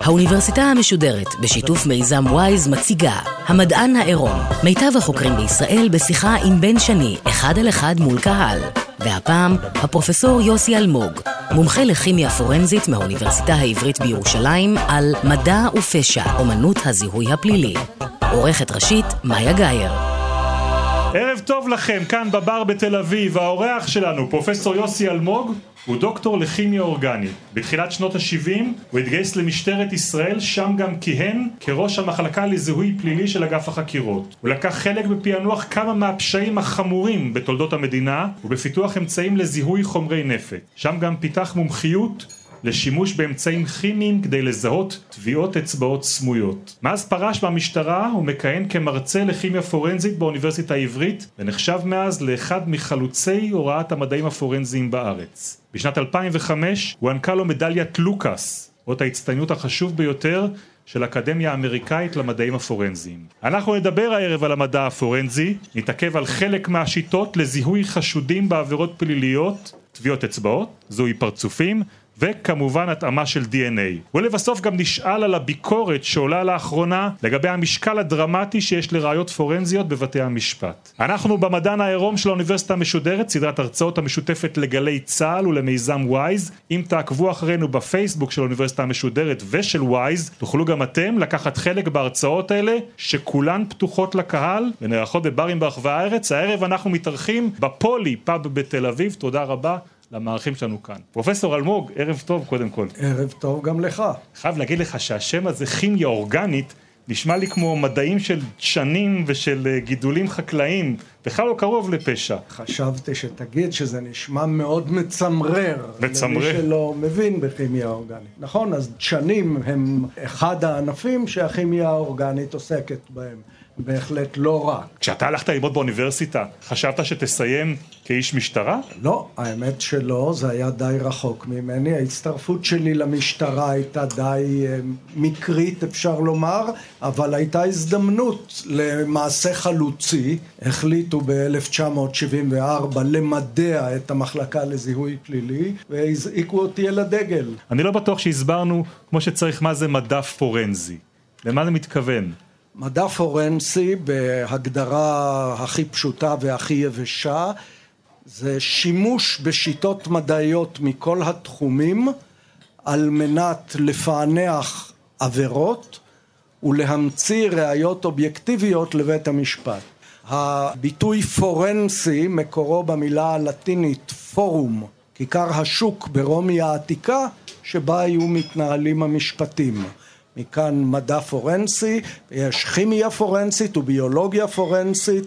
האוניברסיטה המשודרת בשיתוף מיזם וויז מציגה המדען העירום, מיטב החוקרים בישראל בשיחה עם בן שני, אחד על אחד מול קהל. והפעם הפרופסור יוסי אלמוג, מומחה לכימיה פורנזית מהאוניברסיטה העברית בירושלים, על מדע ופשע, אומנות הזיהוי הפלילי. עורכת ראשית מאיה גייר. ערב טוב לכם, כאן בבר בתל אביב. האורח שלנו, פרופסור יוסי אלמוג, הוא דוקטור לכימיה אורגנית. בתחילת שנות ה-70 הוא התגייס למשטרת ישראל, שם גם כיהן כראש המחלקה לזיהוי פלילי של אגף החקירות. הוא לקח חלק בפענוח כמה מהפשעים החמורים בתולדות המדינה, ובפיתוח אמצעים לזיהוי חומרי נפץ. שם גם פיתח מומחיות לשימוש באמצעים כימיים כדי לזהות טביעות אצבעות סמויות. מאז פרש מהמשטרה ומכהן כמרצה לכימיה פורנזית באוניברסיטה העברית, ונחשב מאז לאחד מחלוצי הוראת המדעים הפורנזיים בארץ. בשנת 2005 הוענקה לו מדליית לוקאס, אות ההצטיינות החשוב ביותר של האקדמיה האמריקאית למדעים הפורנזיים. אנחנו נדבר הערב על המדע הפורנזי, נתעכב על חלק מהשיטות לזיהוי חשודים בעבירות פליליות, טביעות אצבעות, זיהוי פרצופים, וכמובן התאמה של DNA. ולבסוף גם נשאל על הביקורת שעולה לאחרונה לגבי המשקל הדרמטי שיש לראיות פורנזיות בבתי המשפט. אנחנו במדען העירום של האוניברסיטה המשודרת, סדרת הרצאות המשותפת לגלי צה"ל ולמיזם וויז. אם תעקבו אחרינו בפייסבוק של האוניברסיטה המשודרת ושל וויז, תוכלו גם אתם לקחת חלק בהרצאות האלה שכולן פתוחות לקהל ונערכות בברים ברחבי הארץ. הערב אנחנו מתארחים בפולי פאב בתל אביב. תודה רבה למערכים שלנו כאן. פרופסור אלמוג, ערב טוב קודם כל. ערב טוב גם לך. חייב להגיד לך שהשם הזה, כימיה אורגנית, נשמע לי כמו מדעים של שנים ושל גידולים חקלאיים, בכלל לא קרוב לפשע. חשבתי שתגיד שזה נשמע מאוד מצמרר. מצמרר. למי שלא מבין בכימיה אורגנית. נכון, אז שנים הם אחד הענפים שהכימיה האורגנית עוסקת בהם. בהחלט לא רע. כשאתה הלכת ללמוד באוניברסיטה, חשבת שתסיים כאיש משטרה? לא, האמת שלא, זה היה די רחוק ממני. ההצטרפות שלי למשטרה הייתה די מקרית, אפשר לומר, אבל הייתה הזדמנות למעשה חלוצי. החליטו ב-1974 למדע את המחלקה לזיהוי פלילי, והזעיקו אותי אל הדגל. אני לא בטוח שהסברנו כמו שצריך מה זה מדע פורנזי. למה זה מתכוון? מדע פורנסי בהגדרה הכי פשוטה והכי יבשה זה שימוש בשיטות מדעיות מכל התחומים על מנת לפענח עבירות ולהמציא ראיות אובייקטיביות לבית המשפט. הביטוי פורנסי מקורו במילה הלטינית פורום, כיכר השוק ברומי העתיקה שבה היו מתנהלים המשפטים. מכאן מדע פורנסי, יש כימיה פורנסית וביולוגיה פורנסית,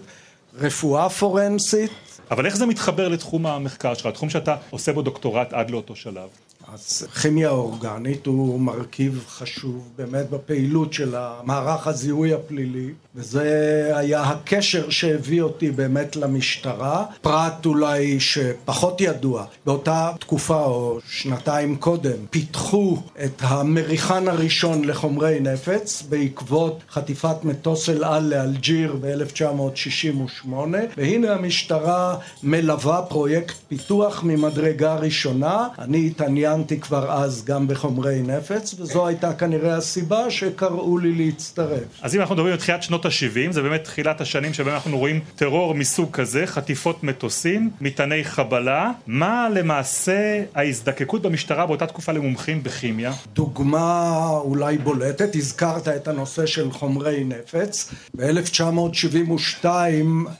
רפואה פורנסית. אבל איך זה מתחבר לתחום המחקר שלך, התחום שאתה עושה בו דוקטורט עד לאותו שלב? אז כימיה אורגנית הוא מרכיב חשוב באמת בפעילות של המערך הזיהוי הפלילי, וזה היה הקשר שהביא אותי באמת למשטרה. פרט אולי שפחות ידוע, באותה תקופה או שנתיים קודם פיתחו את המריחן הראשון לחומרי נפץ בעקבות חטיפת מטוס אל על לאלג'יר ב-1968, והנה המשטרה מלווה פרויקט פיתוח ממדרגה ראשונה. אני התעניין כבר אז גם בחומרי נפץ, וזו הייתה כנראה הסיבה שקראו לי להצטרף. אז אם אנחנו מדברים על תחילת שנות ה-70, זה באמת תחילת השנים שבהם אנחנו רואים טרור מסוג כזה, חטיפות מטוסים, מטעני חבלה. מה למעשה ההזדקקות במשטרה באותה תקופה למומחים בכימיה? דוגמה אולי בולטת, הזכרת את הנושא של חומרי נפץ. ב-1972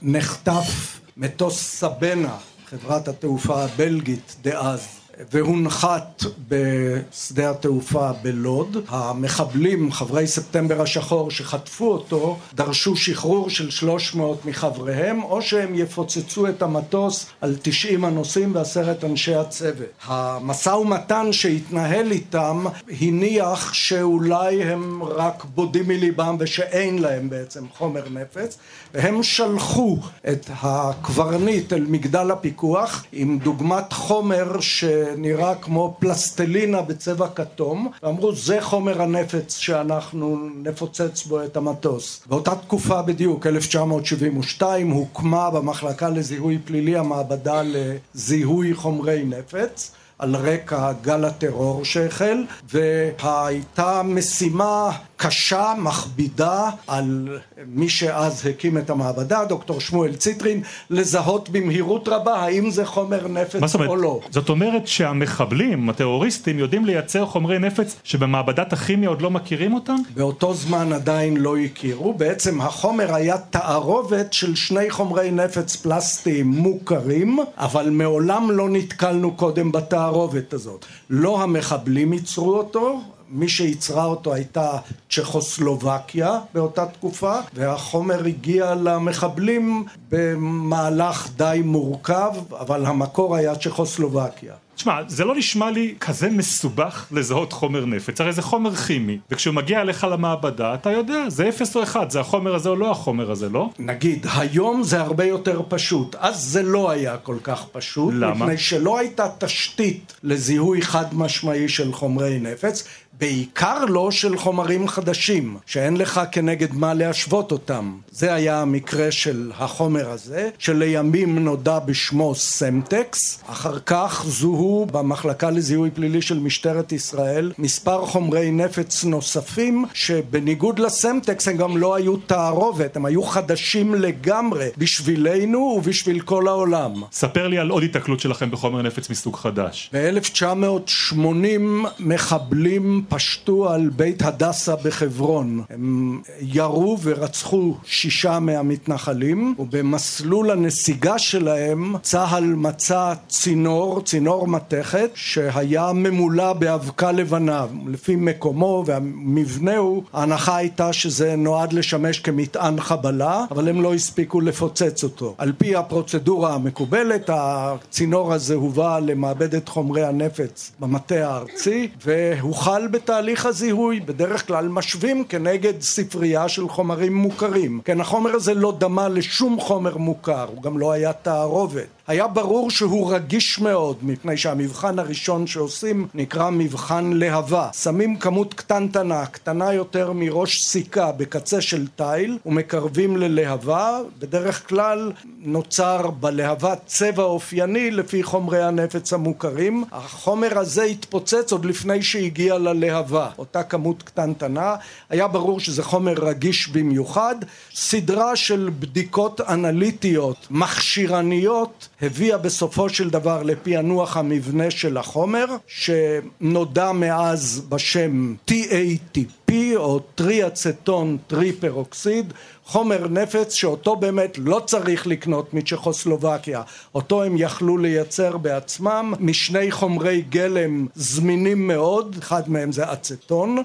נחטף מטוס סבנה, חברת התעופה הבלגית דאז, והונחת בשדה התעופה בלוד. המחבלים, חברי ספטמבר השחור שחטפו אותו, דרשו שחרור של 300 מחבריהם, או שהם יפוצצו את המטוס על 90 הנוסעים ו10 אנשי הצוות. המשא ומתן שהתנהל איתם הניח שאולי הם רק בודים מליבם ושאין להם בעצם חומר נפץ, והם שלחו את הקברניט אל מגדל הפיקוח עם דוגמת חומר ש שנראה כמו פלסטלינה בצבע כתום, ואמרו זה חומר הנפץ שאנחנו נפוצץ בו את המטוס. באותה תקופה בדיוק, 1972, הוקמה במחלקה לזיהוי פלילי המעבדה לזיהוי חומרי נפץ, על רקע גל הטרור שהחל, והייתה משימה קשה, מכבידה, על מי שאז הקים את המעבדה, דוקטור שמואל ציטרין, לזהות במהירות רבה האם זה חומר נפץ או לא. זאת אומרת שהמחבלים, הטרוריסטים, יודעים לייצר חומרי נפץ שבמעבדת הכימיה עוד לא מכירים אותם? באותו זמן עדיין לא הכירו. בעצם החומר היה תערובת של שני חומרי נפץ פלסטיים מוכרים, אבל מעולם לא נתקלנו קודם בתערובת הזאת. לא המחבלים ייצרו אותו, מי שיצרה אותו הייתה צ'כוסלובקיה באותה תקופה, והחומר הגיע למחבלים במהלך די מורכב, אבל המקור היה צ'כוסלובקיה. תשמע, זה לא נשמע לי כזה מסובך לזהות חומר נפץ, הרי זה חומר כימי, וכשהוא מגיע אליך למעבדה, אתה יודע, זה 0 או 1, זה החומר הזה או לא החומר הזה, לא? נגיד, היום זה הרבה יותר פשוט, אז זה לא היה כל כך פשוט. למה? מפני שלא הייתה תשתית לזיהוי חד משמעי של חומרי נפץ, בעיקר לא של חומרים חדשים, שאין לך כנגד מה להשוות אותם. זה היה המקרה של החומר הזה, שלימים נודע בשמו סמטקס. אחר כך זוהו במחלקה לזיהוי פלילי של משטרת ישראל מספר חומרי נפץ נוספים, שבניגוד לסמטקס הם גם לא היו תערובת, הם היו חדשים לגמרי בשבילנו ובשביל כל העולם. ספר לי על עוד התקלות שלכם בחומר נפץ מסוג חדש. ב-1980 מחבלים פשטו על בית הדסה בחברון. הם ירו ורצחו 6 מהמתנחלים, ובמסלול הנסיגה שלהם צהל מצא צינור מתכת שהיה ממולא באבקה לבנה. לפי מקומו והמבנהו, ההנחה הייתה שזה נועד לשמש כמטען חבלה, אבל הם לא הספיקו לפוצץ אותו. על פי הפרוצדורה המקובלת, הצינור הזה הובא למעבדת חומרי הנפץ במטה הארצי, והוחל בתהליך הזיהוי. בדרך כלל משווים כנגד ספרייה של חומרים מוכרים. כן, החומר הזה לא דמה לשום חומר מוכר, הוא גם לא היה תערובת. היה ברור שהוא רגיש מאוד, מפני שהמבחן הראשון שעושים נקרא מבחן להבה. שמים כמות קטנה יותר מראש סיכה בקצה של טייל, ומקרבים ללהבה. בדרך כלל נוצר בלהבה צבע אופייני לפי חומרי הנפץ המוכרים. החומר הזה התפוצץ עוד לפני שהגיע ללהבה. אותה כמות קטנה, היה ברור שזה חומר רגיש במיוחד. סדרה של בדיקות אנליטיות, מכשירניות, הביאה בסופו של דבר לפענוח המבנה של החומר, שנודע מאז בשם TATP או tri-acetone tri-peroxide, חומר נפץ שאותו באמת לא צריך לקנות מצ'כוסלובקיה, אותו הם יכלו לייצר בעצמם משני חומרי גלם זמינים מאוד, אחד מהם זה אצטון,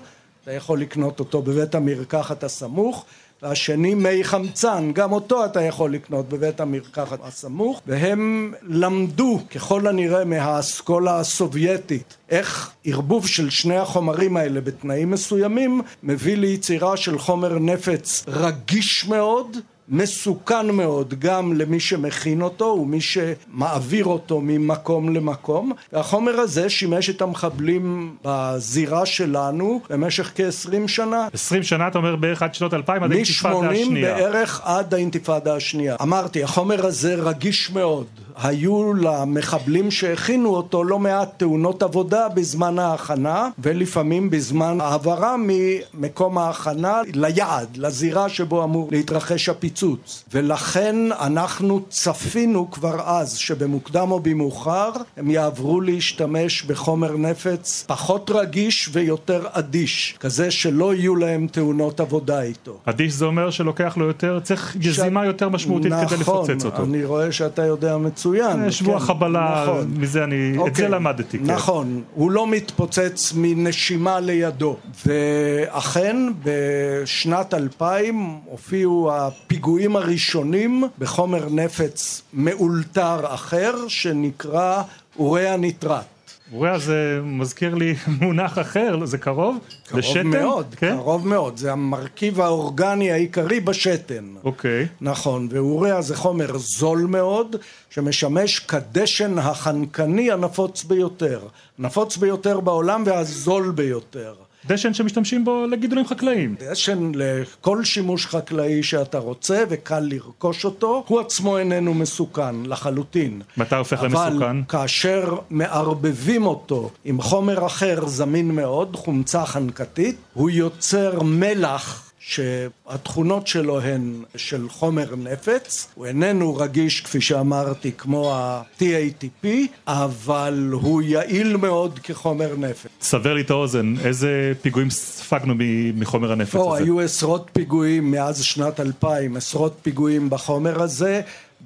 אתה יכול לקנות אותו בבית המרקחת הסמוך, והשני מי חמצן, גם אותו אתה יכול לקנות בבית המרקחת הסמוך, והם למדו ככל הנראה מהאסכולה הסובייטית איך ערבוב של שני החומרים האלה בתנאים מסוימים מביא ליצירה של חומר נפץ רגיש מאוד, מסוכן מאוד גם למי שמכין אותו ומי שמעביר אותו ממקום למקום. והחומר הזה שימש את המחבלים בזירה שלנו במשך כ-20 שנה. 20 שנה אתה אומר בערך עד שנות 2000 עד האינתיפאדה השנייה. בערך עד האינתיפאדה השנייה. אמרתי, החומר הזה רגיש מאוד. היו למחבלים שהכינו אותו לא מעט תאונות עבודה בזמן ההכנה, ולפעמים בזמן העברה ממקום ההכנה ליעד, לזירה שבו אמור להתרחש הפיצוץ. ולכן אנחנו צפינו כבר אז שבמוקדם או במאוחר הם יעברו להשתמש בחומר נפץ פחות רגיש ויותר אדיש, כזה שלא יהיו להם תאונות עבודה איתו. אדיש זה אומר שלוקח לו יותר, צריך גזימה יותר משמעותית כדי לפוצץ אותו. נכון, אני רואה שאתה יודע מצוין. שבוע חבלה, מזה אני, את זה למדתי. נכון, הוא לא מתפוצץ מנשימה לידו. ואכן, בשנת 2000 הופיעו הפיגועים הראשונים בחומר נפץ מאולתר אחר, שנקרא אוריאניטרט. וואה, זה מזכיר לי מונח אחר, זה קרוב? קרוב מאוד, קרוב מאוד. זה המרכיב האורגני העיקרי בשתן. אוקיי. נכון, ואוריה זה חומר זול מאוד, שמשמש כדשן החנקני הנפוץ ביותר. נפוץ ביותר בעולם והזול ביותר. דשן שמשתמשים בו לגידולים חקלאיים. דשן לכל שימוש חקלאי שאתה רוצה וקל לרכוש אותו, הוא עצמו איננו מסוכן לחלוטין. מתי הופך למסוכן? אבל כאשר מערבבים אותו עם חומר אחר זמין מאוד, חומצה חנקתית, הוא יוצר מלח שהתכונות שלו הן של חומר נפץ, הוא איננו רגיש כפי שאמרתי כמו ה-TATP, אבל הוא יעיל מאוד כחומר נפץ. סבר לי את האוזן, איזה פיגועים ספגנו מחומר הנפץ הזה? היו עשרות פיגועים מאז שנת 2000, עשרות פיגועים בחומר הזה,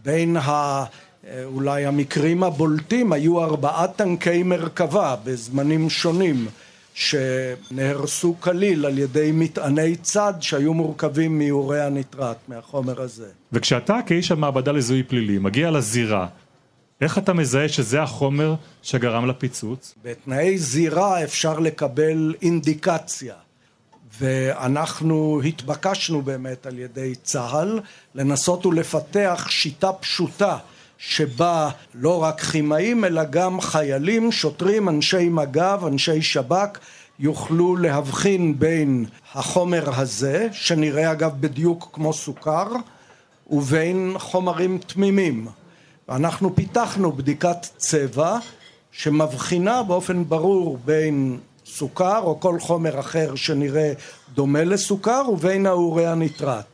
בין אולי המקרים הבולטים היו 4 טנקי מרכבה בזמנים שונים, שנהרסו כליל על ידי מטעני צד שהיו מורכבים מאוריה ניטרט, מהחומר הזה. וכשאתה כאיש המעבדה לזיהוי פלילי מגיע לזירה, איך אתה מזהה שזה החומר שגרם לפיצוץ? בתנאי זירה אפשר לקבל אינדיקציה, ואנחנו התבקשנו באמת על ידי צהל לנסות ולפתח שיטה פשוטה שבה לא רק כימאים אלא גם חיילים, שוטרים, אנשי מג"ב, אנשי שב"כ יוכלו להבחין בין החומר הזה, שנראה אגב בדיוק כמו סוכר, ובין חומרים תמימים. אנחנו פיתחנו בדיקת צבע שמבחינה באופן ברור בין סוכר או כל חומר אחר שנראה דומה לסוכר ובין האוריה הניטרט.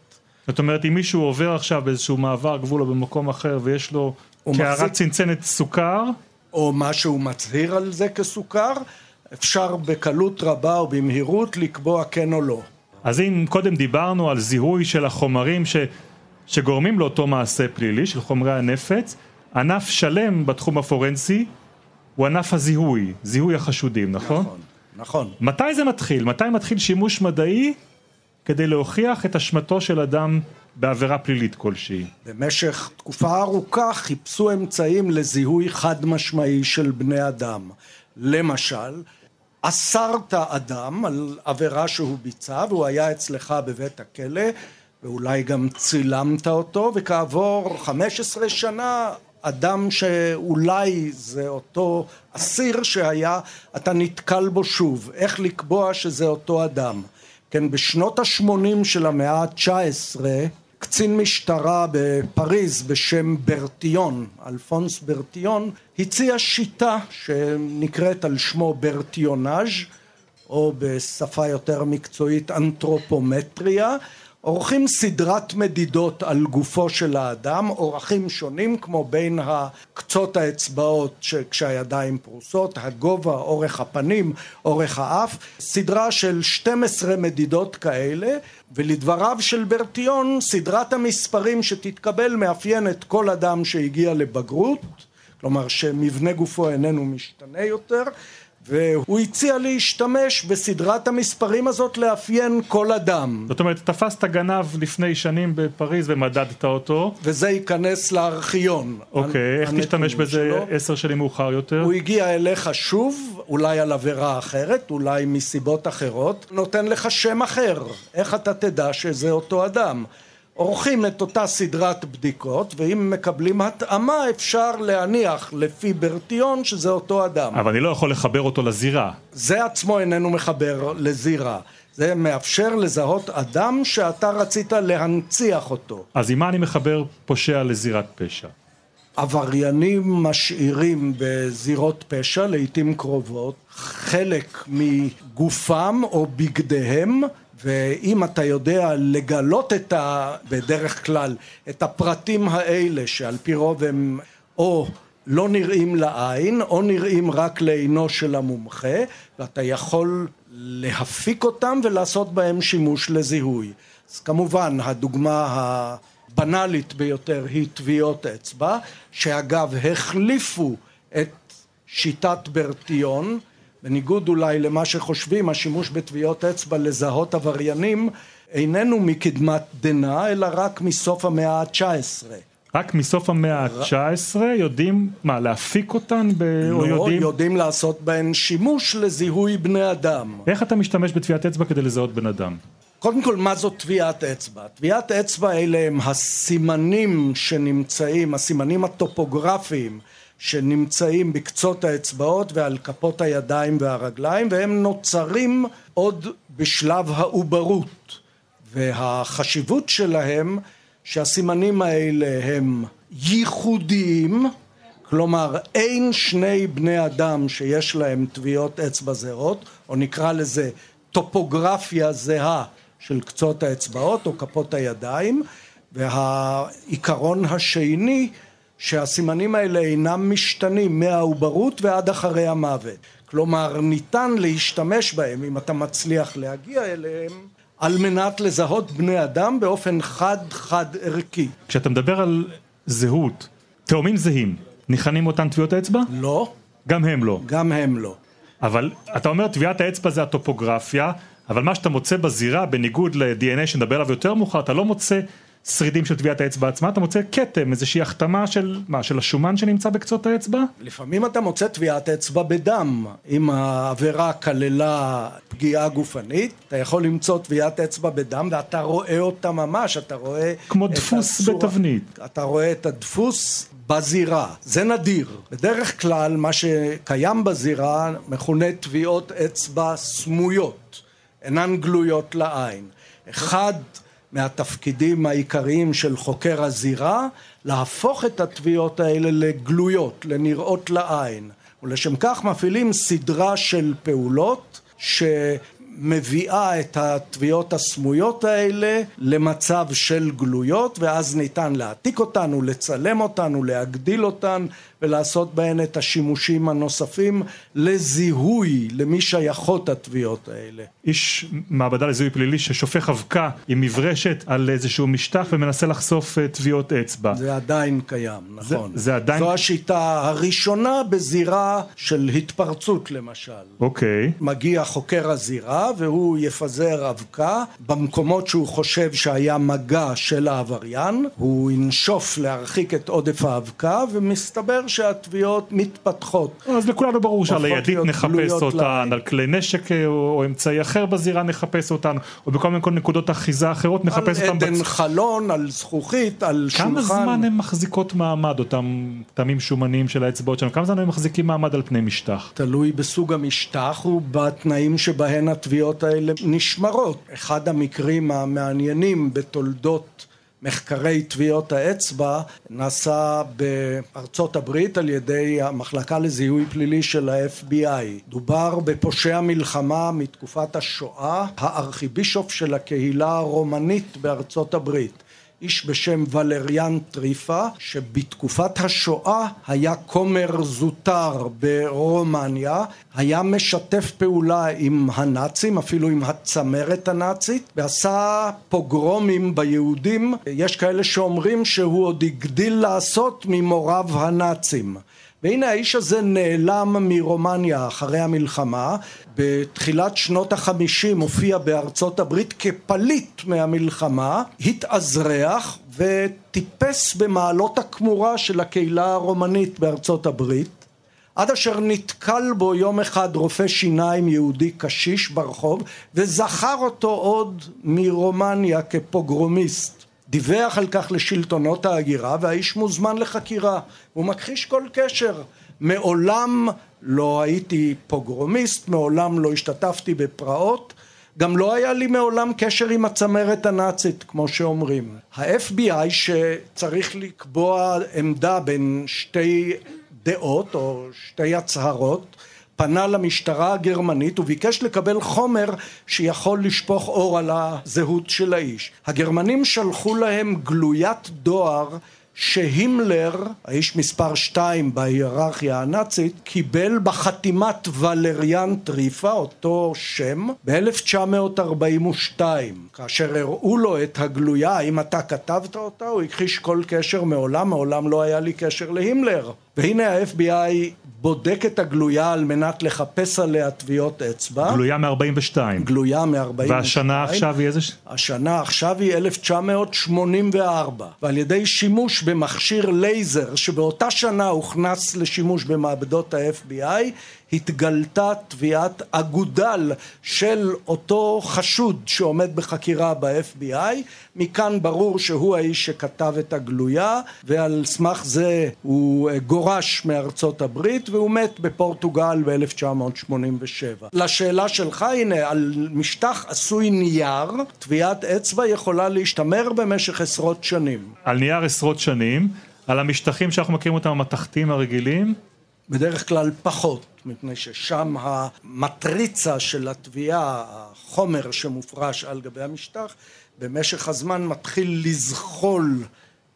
זאת אומרת, אם מישהו עובר עכשיו באיזשהו מעבר גבול או במקום אחר ויש לו קערת צנצנת סוכר, או משהו מצהיר על זה כסוכר, אפשר בקלות רבה או במהירות לקבוע כן או לא. אז אם קודם דיברנו על זיהוי של החומרים שגורמים לאותו מעשה פלילי, של חומרי הנפץ, ענף שלם בתחום הפורנסי הוא ענף הזיהוי, זיהוי החשודים, נכון? נכון, נכון. מתי זה מתחיל? מתי מתחיל שימוש מדעי כדי להוכיח את אשמתו של אדם בעבירה פלילית כלשהי? במשך תקופה ארוכה חיפשו אמצעים לזיהוי חד משמעי של בני אדם. למשל, אסרת אדם על עבירה שהוא ביצע, והוא היה אצלך בבית הכלא, ואולי גם צילמת אותו, וכעבור 15 שנה, אדם שאולי זה אותו אסיר שהיה, אתה נתקל בו שוב. איך לקבוע שזה אותו אדם? כן, בשנות ה-80 של המאה ה-19, קצין משטרה בפריז בשם ברטיון, אלפונס ברטיון, הציע שיטה שנקראת על שמו ברטיונאז', או בשפה יותר מקצועית אנתרופומטריה. עורכים סדרת מדידות על גופו של האדם, עורכים שונים כמו בין קצות האצבעות כשהידיים פרוסות, הגובה, אורך הפנים, אורך האף, סדרה של 12 מדידות כאלה, ולדבריו של ברטיון, סדרת המספרים שתתקבל מאפיינת כל אדם שהגיע לבגרות, כלומר שמבנה גופו איננו משתנה יותר, והוא הציע להשתמש בסדרת המספרים הזאת לאפיין כל אדם. זאת אומרת, תפסת גנב לפני שנים בפריז ומדדת אותו. וזה ייכנס לארכיון. אוקיי, איך תשתמש בזה 10 שנים מאוחר יותר? הוא הגיע אליך שוב, אולי על עבירה אחרת, אולי מסיבות אחרות, נותן לך שם אחר. איך אתה תדע שזה אותו אדם? עורכים את אותה סדרת בדיקות, ואם מקבלים התאמה אפשר להניח לפי ברטיון שזה אותו אדם. אבל אני לא יכול לחבר אותו לזירה. זה עצמו איננו מחבר לזירה. זה מאפשר לזהות אדם שאתה רצית להנציח אותו. אז עם מה אני מחבר פושע לזירת פשע? עבריינים משאירים בזירות פשע לעתים קרובות חלק מגופם או בגדיהם, ואם אתה יודע לגלות בדרך כלל את הפרטים האלה שעל פי רוב הם או לא נראים לעין או נראים רק לעינו של המומחה, ואתה יכול להפיק אותם ולעשות בהם שימוש לזיהוי. אז כמובן הדוגמה הבנאלית ביותר היא טביעות אצבע, שאגב החליפו את שיטת ברטיון. בניגוד אולי למה שחושבים, השימוש בטביעות אצבע לזהות עבריינים איננו מקדמת דנא, אלא רק מסוף המאה ה-19. רק מסוף המאה ה-19 יודעים, מה, להפיק אותן? לא, יודעים לעשות בהן שימוש לזיהוי בני אדם. איך אתה משתמש בטביעת אצבע כדי לזהות בן אדם? קודם כל, מה זאת טביעת אצבע? טביעת אצבע אלה הם הסימנים שנמצאים, הסימנים הטופוגרפיים שנמצאים בקצות האצבעות ועל כפות הידיים והרגליים, והם נוצרים עוד בשלב העוברות, והחשיבות שלהם שהסימנים האלה הם ייחודיים, כלומר אין שני בני אדם שיש להם טביעות אצבע זהות, או נקרא לזה טופוגרפיה זהה של קצות האצבעות או כפות הידיים, והעיקרון השני שהסימנים האלה אינם משתנים מהעוברות ועד אחרי המוות. כלומר ניתן להשתמש בהם, אם אתה מצליח להגיע אליהם, על מנת לזהות בני אדם באופן חד ערכי. כשאתה מדבר על זהות, תאומים זהים, ניחנים אותן טביעות האצבע? לא. גם הם לא. גם הם לא. אבל אתה אומר טביעת האצבע זה הטופוגרפיה, אבל מה שאתה מוצא בזירה, בניגוד ל-DNA שנדבר עליו יותר מאוחר, אתה לא מוצא שרידים של טביעת האצבע עצמה, אתה מוצא כתם, איזושהי החתמה של, מה, של השומן שנמצא בקצות האצבע? לפעמים אתה מוצא טביעת אצבע בדם. אם העבירה כללה פגיעה גופנית, אתה יכול למצוא טביעת אצבע בדם, ואתה רואה אותה ממש, אתה רואה... כמו דפוס בתבנית. אתה רואה את הדפוס בזירה. זה נדיר. בדרך כלל, מה שקיים בזירה מכונה טביעות אצבע סמויות, אינן גלויות לעין. אחד... מהתפקידים העיקריים של חוקר הזירה, להפוך את הטביעות האלה לגלויות, לנראות לעין. ולשם כך מפעילים סדרה של פעולות שמביאה את הטביעות הסמויות האלה למצב של גלויות, ואז ניתן להעתיק אותנו, לצלם אותנו, להגדיל אותן, ולעשות בהן את השימושים הנוספים לזיהוי, למי שייכות הטביעות האלה. איש מעבדה לזיהוי פלילי ששופך אבקה עם מברשת על איזשהו משטח ומנסה לחשוף טביעות אצבע. זה עדיין קיים, נכון. זה עדיין... זו השיטה הראשונה בזירה של התפרצות למשל. אוקיי. מגיע חוקר הזירה והוא יפזר אבקה במקומות שהוא חושב שהיה מגע של העבריין, הוא ינשוף להרחיק את עודף האבקה ומסתבר שהטביעות מתפתחות. אז לכולנו ברור שעל הידית נחפש אותן, על כלי נשק או אמצעי אחר בזירה נחפש אותן, או בכל מיני נקודות אחיזה אחרות נחפש אותן. על עדן חלון, על זכוכית, על שולחן. כמה זמן הם מחזיקות מעמד, אותם תמים שומנים של האצבעות שלנו? כמה זמן הם מחזיקים מעמד על פני משטח? תלוי בסוג המשטח ובתנאים שבהן הטביעות האלה נשמרות. אחד המקרים המעניינים בתולדות מחקרי טביעות האצבע נעשה בארצות הברית על ידי המחלקה לזיהוי פלילי של ה-FBI. דובר בפושע מלחמה מתקופת השואה, הארכיבישוף של הקהילה הרומנית בארצות הברית. איש בשם ולריאן טריפה, שבתקופת השואה היה כומר זוטר ברומניה, היה משתף פעולה עם הנאצים, אפילו עם הצמרת הנאצית, ועשה פוגרומים ביהודים. יש כאלה שאומרים שהוא עוד הגדיל לעשות ממוריו הנאצים. והנה האיש הזה נעלם מרומניה אחרי המלחמה, בתחילת שנות ה-50 הופיע בארצות הברית כפליט מהמלחמה, התאזרח וטיפס במעלות הכמורה של הקהילה הרומנית בארצות הברית, עד אשר נתקל בו יום אחד רופא שיניים יהודי קשיש ברחוב, וזכר אותו עוד מרומניה כפוגרומיסט. דיווח על כך לשלטונות ההגירה, והאיש מוזמן לחקירה. הוא מכחיש כל קשר. מעולם לא הייתי פוגרומיסט, מעולם לא השתתפתי בפרעות, גם לא היה לי מעולם קשר עם הצמרת הנאצית, כמו שאומרים. ה-FBI שצריך לקבוע עמדה בין שתי דעות או שתי הצהרות, פנה למשטרה הגרמנית וביקש לקבל חומר שיכול לשפוך אור על הזהות של האיש. הגרמנים שלחו להם גלוית דואר שהימלר, האיש מספר 2 בהיררכיה הנאצית, קיבל בחתימת ולריאן טריפה, אותו שם, ב-1942. כאשר הראו לו את הגלויה, האם אתה כתבת אותה, הוא הכחיש כל קשר, מעולם לא היה לי קשר להימלר. והנה ה-FBI בודק את הגלויה על מנת לחפש עליה טביעות אצבע. גלויה מ-42. גלויה מ-42. והשנה עכשיו היא איזה? השנה עכשיו היא 1984. ועל ידי שימוש במכשיר לייזר, שבאותה שנה הוכנס לשימוש במעבדות ה-FBI, התגלתה טביעת אגודל של אותו חשוד שעומד בחקירה ב-FBI. מכאן ברור שהוא האיש שכתב את הגלויה, ועל סמך זה הוא גורש מארצות הברית, והוא מת בפורטוגל ב-1987. לשאלה שלך, הנה, על משטח עשוי נייר, טביעת אצבע יכולה להשתמר במשך עשרות שנים. על נייר עשרות שנים, על המשטחים שאנחנו מכירים אותם, המתכתים הרגילים? בדרך כלל פחות, מפני ששם המטריצה של התביעה, החומר שמופרש על גבי המשטח, במשך הזמן מתחיל לזחול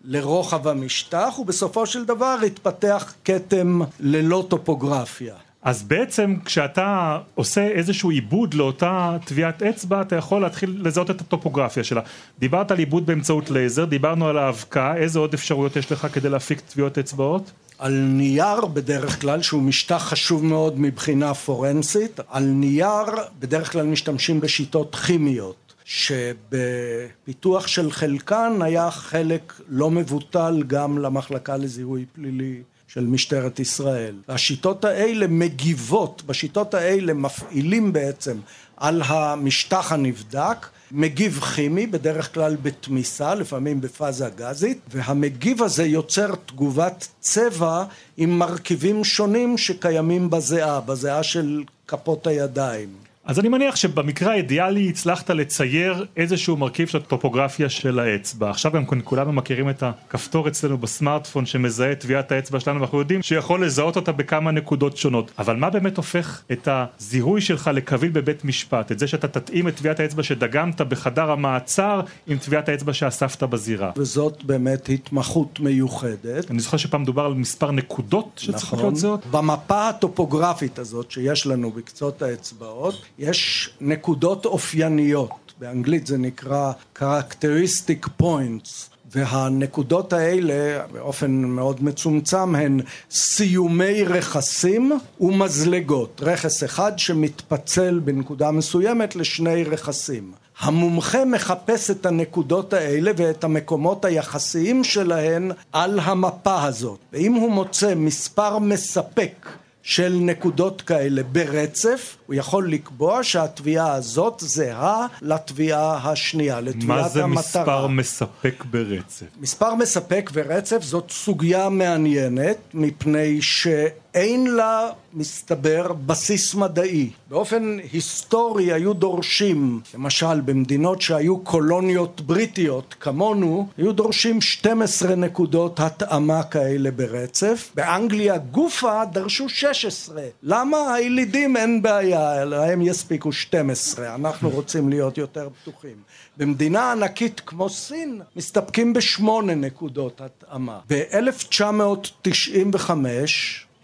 לרוחב המשטח, ובסופו של דבר התפתח כתם ללא טופוגרפיה. אז בעצם כשאתה עושה איזשהו עיבוד לאותה טביעת אצבע, אתה יכול להתחיל לזהות את הטופוגרפיה שלה. דיברת על עיבוד באמצעות לייזר, דיברנו על האבקה, איזה עוד אפשרויות יש לך כדי להפיק טביעות אצבעות? על נייר בדרך כלל, שהוא משטח חשוב מאוד מבחינה פורנסית, על נייר בדרך כלל משתמשים בשיטות כימיות, שבפיתוח של חלקן היה חלק לא מבוטל גם למחלקה לזיהוי פלילי של משטרת ישראל. השיטות האלה מגיבות, בשיטות האלה מפעילים בעצם על המשטח הנבדק, מגיב כימי, בדרך כלל בתמיסה, לפעמים בפאזה גזית, והמגיב הזה יוצר תגובת צבע עם מרכיבים שונים שקיימים בזיעה, בזיעה של כפות הידיים. אז אני מניח שבמקרה האידיאלי הצלחת לצייר איזשהו מרכיב של הטופוגרפיה של האצבע. עכשיו גם כולם מכירים את הכפתור אצלנו בסמארטפון שמזהה טביעת האצבע שלנו, ואנחנו יודעים שיכול לזהות אותה בכמה נקודות שונות. אבל מה באמת הופך את הזיהוי שלך לקביל בבית משפט? את זה שאתה תתאים את טביעת האצבע שדגמת בחדר המעצר עם טביעת האצבע שאספת בזירה. וזאת באמת התמחות מיוחדת. אני זוכר שפעם דובר על מספר נקודות שצריך להיות זאת. במפה הטופוגרפית הזאת שיש לנו בקצות האצבעות, יש נקודות אופייניות, באנגלית זה נקרא characteristic points, והנקודות האלה באופן מאוד מצומצם הן סיומי רכסים ומזלגות, רכס אחד שמתפצל בנקודה מסוימת לשני רכסים. המומחה מחפש את הנקודות האלה ואת המקומות היחסיים שלהן על המפה הזאת, ואם הוא מוצא מספר מספק של נקודות כאלה ברצף, הוא יכול לקבוע שהטביעה הזאת זהה לטביעה השנייה, לטביעת המטרה. מה זה מספר מספק ברצף? מספר מספק ברצף זאת סוגיה מעניינת, מפני שאין לה מסתבר בסיס מדעי. באופן היסטורי היו דורשים, למשל במדינות שהיו קולוניות בריטיות כמונו, היו דורשים 12 נקודות התאמה כאלה ברצף. באנגליה גופה דרשו 16. למה? הילידים אין בעיה, להם יספיקו 12. אנחנו רוצים להיות יותר בטוחים. במדינה ענקית כמו סין מסתפקים ב8 נקודות התאמה. ב-1995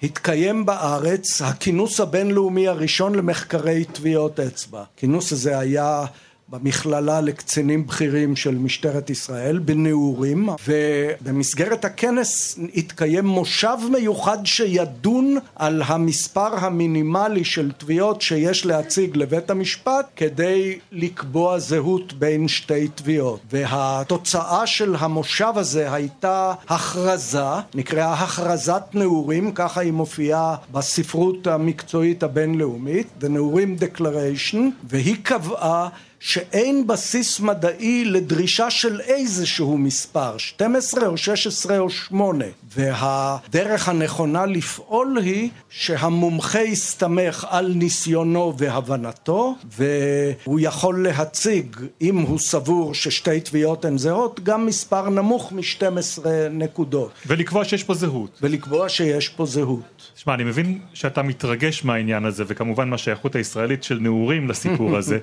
התקיים בארץ הכינוס הבינלאומי הראשון למחקרי טביעות אצבע. הכינוס הזה היה במכללה לקצינים בכירים של משטרת ישראל, בנעורים, ובמסגרת הכנס התקיים מושב מיוחד שידון על המספר המינימלי של תביעות שיש להציג לבית המשפט, כדי לקבוע זהות בין שתי תביעות. והתוצאה של המושב הזה הייתה הכרזה, נקראה הכרזת נעורים, ככה היא מופיעה בספרות המקצועית הבינלאומית, The Neurim Declaration, והיא קבעה שאין בסיס מדעי לדרישה של איזשהו מספר, 12 או 16 או 8. והדרך הנכונה לפעול היא שהמומחה יסתמך על ניסיונו והבנתו, והוא יכול להציג, אם הוא סבור ששתי תביעות הן זהות, גם מספר נמוך מ-12 נקודות. ולקבוע שיש פה זהות. ולקבוע שיש פה זהות. תשמע, אני מבין שאתה מתרגש מהעניין הזה, וכמובן מה שייכות הישראלית של נעורים לסיפור הזה.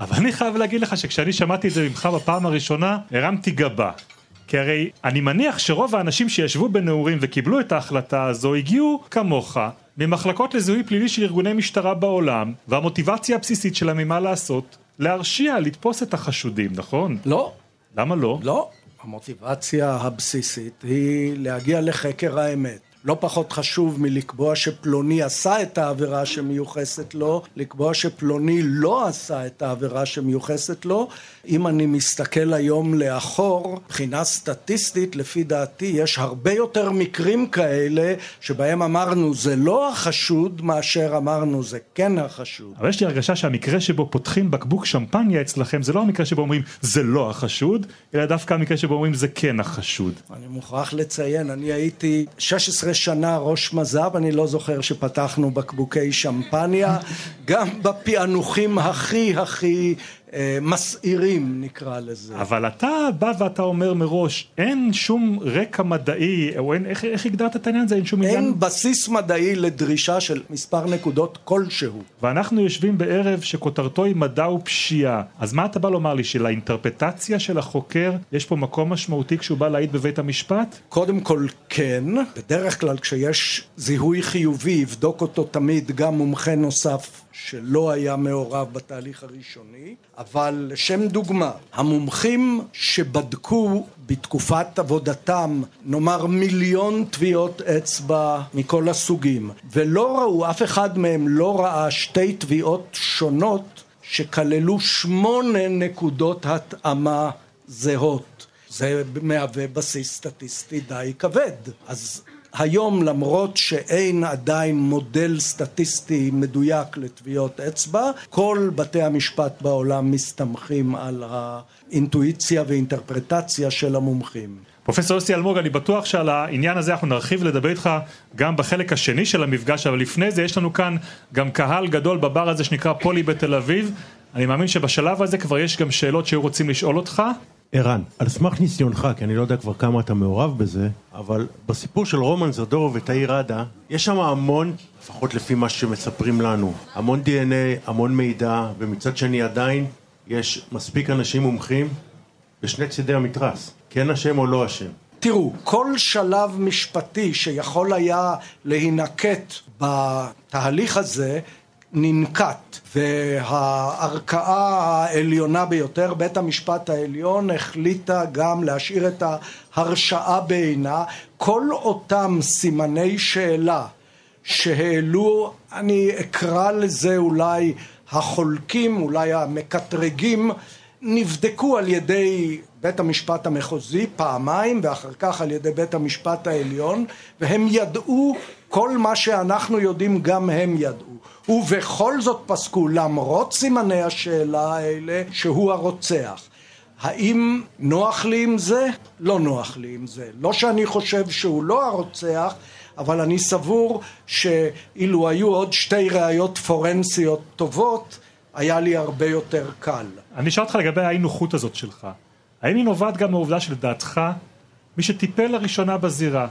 אבל אני חייב להגיד לך שכשאני שמעתי את זה ממך בפעם הראשונה, הרמתי גבה. כי הרי אני מניח שרוב האנשים שישבו בנעורים וקיבלו את ההחלטה הזו, הגיעו כמוך ממחלקות לזיהוי פלילי של ארגוני משטרה בעולם, והמוטיבציה הבסיסית שלהם היא מה לעשות? להרשיע, לתפוס את החשודים, נכון? לא. למה לא? לא. המוטיבציה הבסיסית היא להגיע לחקר האמת. לא פחות חשוב מלקבוע שפלוני עשה את העבירה שמיוחסת לו, לקבוע שפלוני לא עשה את העבירה שמיוחסת לו. אם אני מסתכל היום לאחור, מבחינה סטטיסטית, לפי דעתי, יש הרבה יותר מקרים כאלה שבהם אמרנו זה לא החשוד, מאשר אמרנו זה כן החשוד. אבל יש לי הרגשה שהמקרה שבו פותחים בקבוק שמפניה אצלכם, זה לא המקרה שבו אומרים זה לא החשוד, אלא דווקא המקרה שבו אומרים זה כן החשוד. אני מוכרח לציין, אני הייתי 16 שנה ראש מז"ב, אני לא זוכר שפתחנו בקבוקי שמפניה, גם בפענוחים הכי מסעירים נקרא לזה. אבל אתה בא ואתה אומר מראש, אין שום רקע מדעי, או אין, איך הגדרת את העניין הזה? אין שום עניין? אין בסיס מדעי לדרישה של מספר נקודות כלשהו. ואנחנו יושבים בערב שכותרתו היא מדע ופשיעה. אז מה אתה בא לומר לי, שלאינטרפטציה של החוקר, יש פה מקום משמעותי כשהוא בא להעיד בבית המשפט? קודם כל כן, בדרך כלל כשיש זיהוי חיובי, יבדוק אותו תמיד גם מומחה נוסף, שלא היה מעורב בתהליך הראשוני, אבל לשם דוגמה, המומחים שבדקו בתקופת עבודתם, נאמר 1,000,000 טביעות אצבע מכל הסוגים, ולא ראו, אף אחד מהם לא ראה שתי טביעות שונות שכללו 8 נקודות התאמה זהות. זה מהווה בסיס סטטיסטי די כבד. אז היום, למרות שאין עדיין מודל סטטיסטי מדויק לטביעות אצבע, כל בתי המשפט בעולם מסתמכים על האינטואיציה ואינטרפרטציה של המומחים. פרופסור יוסי אלמוג, אני בטוח שעל העניין הזה אנחנו נרחיב לדבר איתך גם בחלק השני של המפגש, אבל לפני זה יש לנו כאן גם קהל גדול בבר הזה שנקרא פולי בתל אביב. אני מאמין שבשלב הזה כבר יש גם שאלות שהיו רוצים לשאול אותך. ערן, על סמך ניסיונך, כי אני לא יודע כבר כמה אתה מעורב בזה, אבל בסיפור של רומן זדורוב ותאיר עדה, יש שם המון, לפחות לפי מה שמספרים לנו, המון DNA, המון מידע, ומצד שני עדיין יש מספיק אנשים מומחים בשני צידי המתרס, כן השם או לא השם. תראו, כל שלב משפטי שיכול היה להינקט בתהליך הזה, ננקט, והערכאה העליונה ביותר, בית המשפט העליון, החליטה גם להשאיר את ההרשעה בעינה. כל אותם סימני שאלה שהעלו, אני אקרא לזה אולי החולקים, אולי המקטרגים, נבדקו על ידי בית המשפט המחוזי פעמיים, ואחר כך על ידי בית המשפט העליון, והם ידעו כל מה שאנחנו יודעים, גם הם ידעו. ובכל זאת פסקו, למרות סימני השאלה האלה, שהוא הרוצח. האם נוח לי עם זה? לא נוח לי עם זה. לא שאני חושב שהוא לא הרוצח, אבל אני סבור שאילו היו עוד שתי ראיות פורנזיות טובות, היה לי הרבה יותר קל. אני אשאל אותך לגבי האי נוחות הזאת שלך. האם היא נובעת גם מהעובדה שלדעתך, מי שטיפל לראשונה בזירה,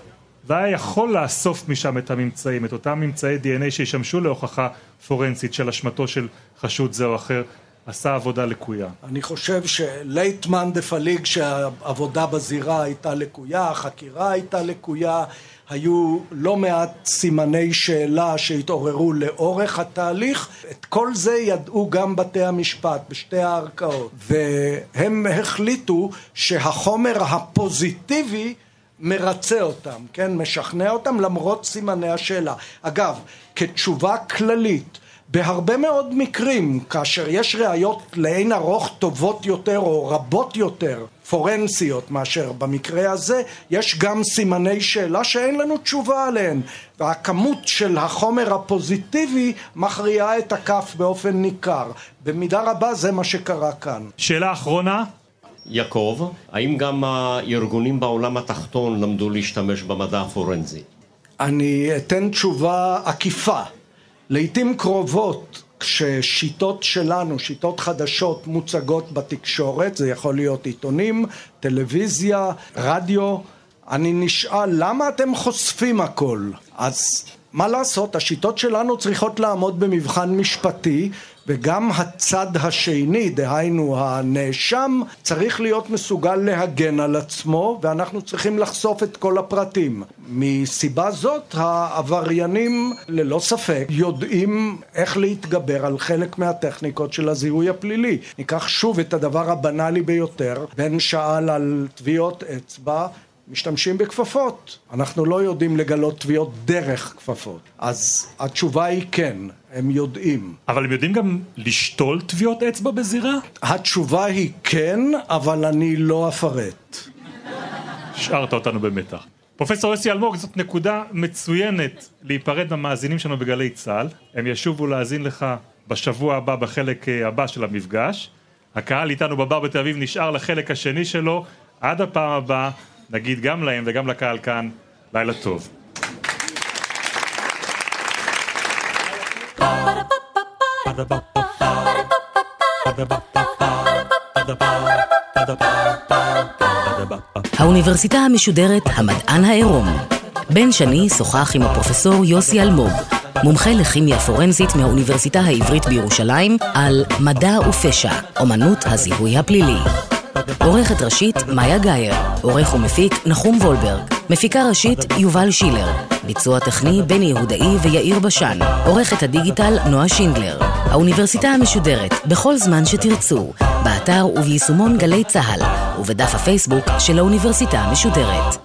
והיה יכול לאסוף משם את הממצאים, את אותם ממצאי DNA שישמשו להוכחה פורנזית של אשמתו של חשוד זה או אחר, עשה עבודה לקויה? אני חושב שלייטמן דפליג שהעבודה בזירה הייתה לקויה, החקירה הייתה לקויה, היו לא מעט סימני שאלה שהתעוררו לאורך התהליך. את כל זה ידעו גם בתי המשפט בשתי הערכאות, והם החליטו שהחומר הפוזיטיבי מרצה אותם, כן, משכנע אותם למרות סימני השאלה. אגב, כתשובה כללית, בהרבה מאוד מקרים, כאשר יש ראיות לאין ארוך טובות יותר או רבות יותר, פורנזיות מאשר במקרה הזה, יש גם סימני שאלה שאין לנו תשובה עליהן. והכמות של החומר הפוזיטיבי מכריעה את הכף באופן ניכר. במידה רבה זה מה שקרה כאן. שאלה אחרונה? יעקב, האם גם הארגונים בעולם התחתון למדו להשתמש במדע הפורנזי? אני אתן תשובה עקיפה. לעתים קרובות, כששיטות שלנו, שיטות חדשות מוצגות בתקשורת, זה יכול להיות עיתונים, טלוויזיה, רדיו, אני נשאל למה אתם חושפים הכל? אז מה לעשות, השיטות שלנו צריכות לעמוד במבחן משפטי, וגם הצד השני, דהיינו הנאשם, צריך להיות מסוגל להגן על עצמו, ואנחנו צריכים לחשוף את כל הפרטים. מסיבה זאת, העבריינים ללא ספק יודעים איך להתגבר על חלק מהטכניקות של הזיהוי הפלילי. ניקח שוב את הדבר הבנאלי ביותר, בן שאל על טביעות אצבע, משתמשים בכפפות. אנחנו לא יודעים לגלות טביעות דרך כפפות. אז התשובה היא כן, הם יודעים. אבל הם יודעים גם לשתול טביעות אצבע בזירה? התשובה היא כן, אבל אני לא אפרט. השארת אותנו במתח. פרופסור יוסי אלמוג, זאת נקודה מצוינת להיפרד מהמאזינים שלנו בגלי צהל. הם ישובו להאזין לך בשבוע הבא, בחלק הבא של המפגש. הקהל איתנו בבר בתל אביב נשאר לחלק השני שלו. עד הפעם הבאה, נגיד גם להם וגם לקהל כאן, לילה טוב. האוניברסיטה המשודרת, המדען העירום. בן שני שוחח עם הפרופסור יוסי אלמוג, מומחה לכימיה פורנזית מהאוניברסיטה העברית בירושלים, על מדע ופשע, אומנות הזיהוי הפלילי. עורכת ראשית, מאיה גייר. עורך ומפיק, נחום וולברג. מפיקה ראשית, יובל שילר. ביצוע טכני, בני יהודאי ויאיר בשן. עורכת הדיגיטל, נועה שינדלר. האוניברסיטה המשודרת, בכל זמן שתרצו, באתר וביישומון גלי צהל, ובדף הפייסבוק של האוניברסיטה המשודרת.